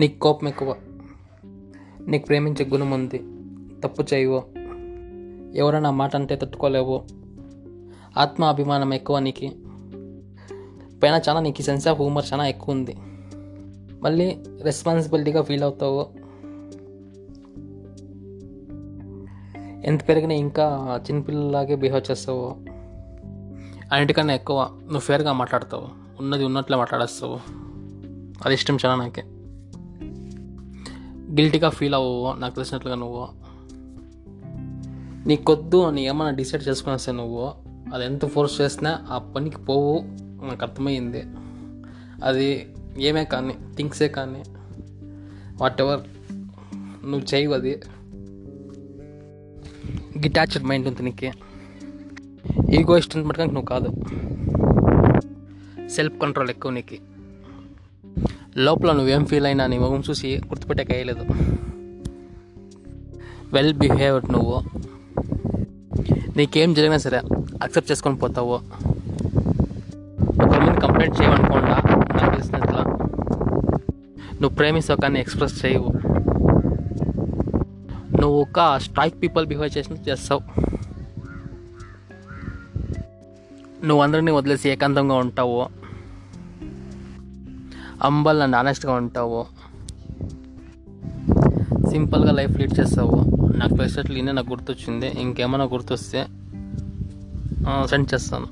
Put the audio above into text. నీకు కోపం ఎక్కువ, నీకు ప్రేమించే గుణం ఉంది, తప్పు చేయవో, ఎవరైనా మాట అంటే తట్టుకోలేవో, ఆత్మ అభిమానం ఎక్కువ నీకు, పైన చాలా నీకు సెన్స్ ఆఫ్ హ్యూమర్ చాలా ఎక్కువ ఉంది, మళ్ళీ రెస్పాన్సిబిలిటీగా ఫీల్ అవుతావు. ఎంత పెరిగినా ఇంకా చిన్నపిల్లలాగే బిహేవ్ చేస్తావు, అన్నిటికన్నా ఎక్కువ నువ్వు ఫేర్గా మాట్లాడతావు, ఉన్నది ఉన్నట్లే మాట్లాడేస్తావు, అది ఇష్టం చాలా నాకే. గిల్టీగా ఫీల్ అవ్వవు నాకు తెలిసినట్లుగా, నువ్వు నీకొద్దు అని ఏమైనా డిసైడ్ చేసుకునేస్తే నువ్వు అది ఎంత ఫోర్స్ చేసినా ఆ పనికి పోవు, నాకు అర్థమైంది. అది ఏమే కానీ, థింగ్సే కానీ, వాట్ ఎవర్ నువ్వు చేయవు, అది డిటాచ్డ్ మైండ్ ఉంది నీకు. ఈగో ఇష్టం పట్టుకోనికి నువ్వు కాదు, సెల్ఫ్ కంట్రోల్ ఎక్కువ నీకు. లోపల నువ్వేం ఫీల్ అయినా నీ మొహం చూసి గుర్తుపెట్టే కాయలేదు. వెల్ బిహేవ్డ్ నువ్వు, నీకేం జరిగినా సరే అక్సెప్ట్ చేసుకొని పోతావు. ఒకరి మీద కంప్లైంట్ చేయమనుకోండా నాకు తెలిసినట్లా, నువ్వు ప్రేమిస్తావు కానీ ఎక్స్ప్రెస్ చేయవు. నువ్వు ఒక స్ట్రైక్ పీపుల్ బిహేవ్ చేసినట్టు చేస్తావు. నువ్వు అందరినీ వదిలేసి ఏకాంతంగా ఉంటావు, అంబల్ అండ్ ఆనెస్ట్గా ఉంటావు, సింపుల్గా లైఫ్ లీడ్ చేస్తావు. నాకు తెలిసినట్లు ఇన్నే నాకు గుర్తొచ్చింది, ఇంకేమైనా గుర్తొస్తే సెండ్ చేస్తాను.